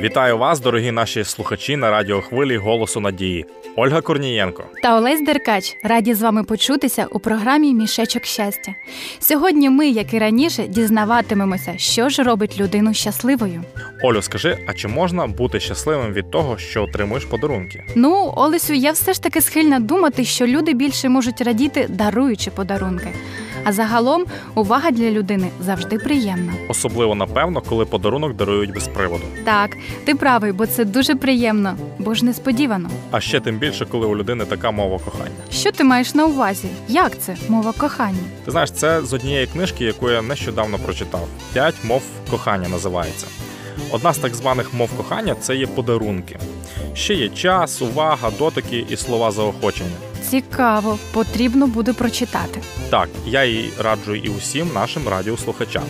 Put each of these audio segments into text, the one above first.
Вітаю вас, дорогі наші слухачі на радіохвилі «Голосу надії». Ольга Корнієнко та Олесь Деркач раді з вами почутися у програмі «Мішечок щастя». Сьогодні ми, як і раніше, дізнаватимемося, що ж робить людину щасливою. Олю, скажи, а чи можна бути щасливим від того, що отримуєш подарунки? Ну, Олесю, я все ж таки схильна думати, що люди більше можуть радіти, даруючи подарунки. А загалом, увага для людини завжди приємна. Особливо, напевно, коли подарунок дарують без приводу. Так, ти правий, бо це дуже приємно, бо ж несподівано. А ще тим більше, коли у людини така мова кохання. Що ти маєш на увазі? Як це мова кохання? Ти знаєш, це з однієї книжки, яку я нещодавно прочитав. «П'ять мов кохання» називається. Одна з так званих мов кохання – це є подарунки. Ще є час, увага, дотики і слова заохочення. Цікаво, потрібно буде прочитати. Так, я її раджу і усім нашим радіослухачам.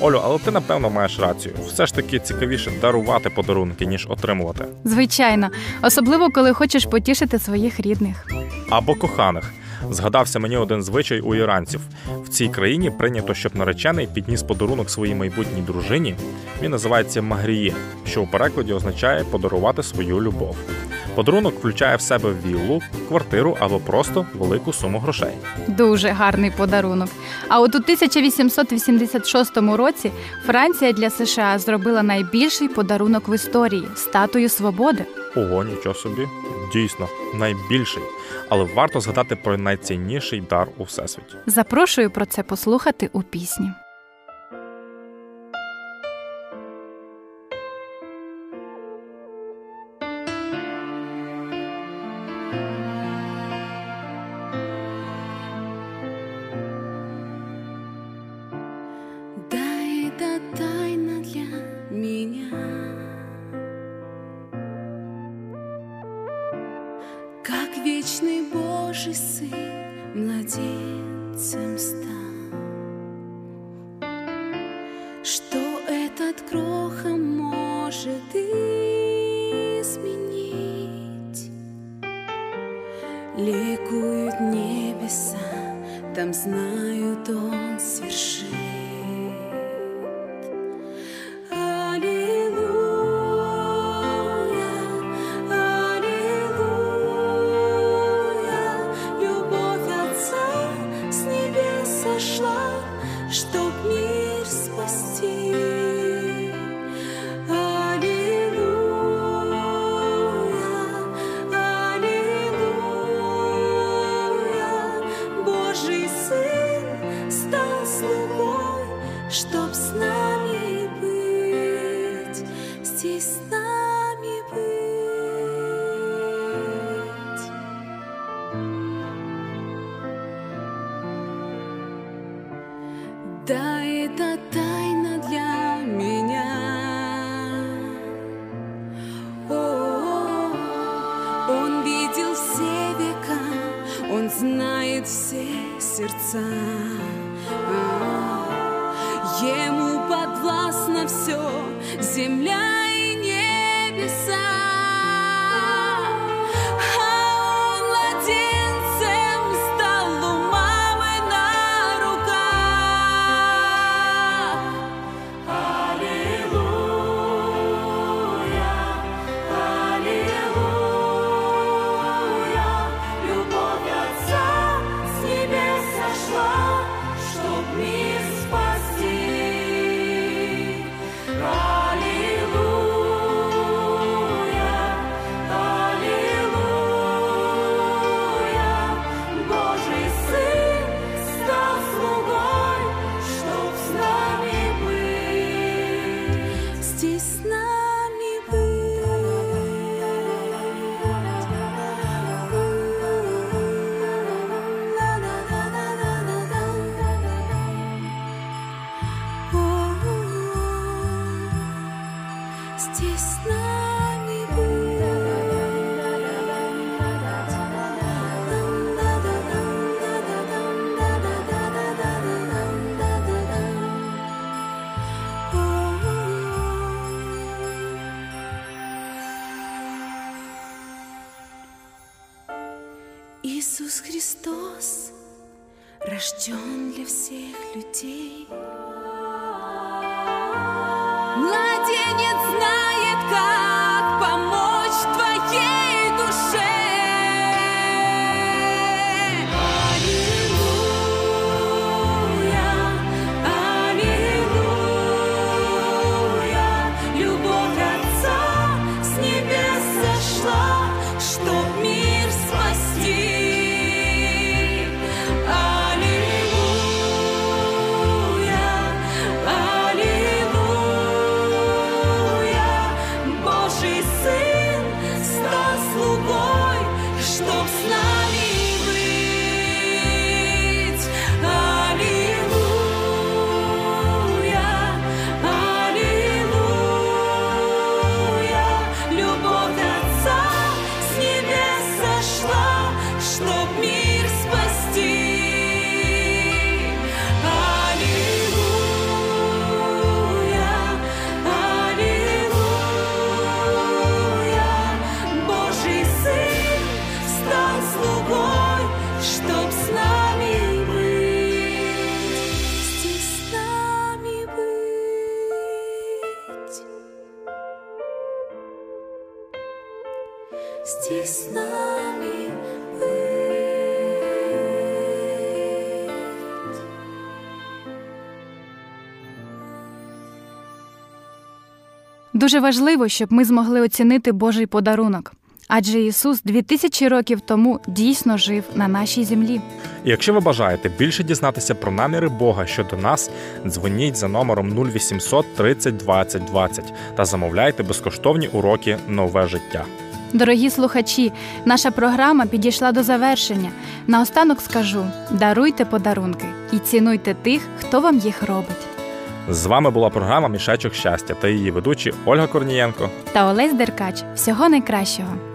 Олю, але ти, напевно, маєш рацію. Все ж таки цікавіше дарувати подарунки, ніж отримувати. Звичайно, особливо, коли хочеш потішити своїх рідних. Або коханих. Згадався мені один звичай у іранців. В цій країні прийнято, щоб наречений підніс подарунок своїй майбутній дружині. Він називається магріє, що у перекладі означає «подарувати свою любов». Подарунок включає в себе віллу, квартиру або просто велику суму грошей. Дуже гарний подарунок. А от у 1886 році Франція для США зробила найбільший подарунок в історії – Статую Свободи. Ого, нічого собі. Дійсно, найбільший. Але варто згадати про найцінніший дар у Всесвіті. Запрошую про це послухати у пісні. Вечный Божий Сын младенцем стал, что этот крохом может изменить. Ликуют небеса, там знают, Он свершит. Да, это тайна для меня. О-о-о. Он видел все века, Он знает все сердца. О-о-о. Ему подвластно все, земля и небеса. Иисус Христос рожден для всех людей. Младенец знает, как Стій з нами, пить. Дуже важливо, щоб ми змогли оцінити Божий подарунок. Адже Ісус 2000 років тому дійсно жив на нашій землі. І якщо ви бажаєте більше дізнатися про наміри Бога щодо нас, дзвоніть за номером 0800 30 20 20 та замовляйте безкоштовні уроки «Нове життя». Дорогі слухачі, наша програма підійшла до завершення. Наостанок скажу – даруйте подарунки і цінуйте тих, хто вам їх робить. З вами була програма «Мішечок щастя» та її ведучі Ольга Корнієнко та Олесь Деркач. Всього найкращого!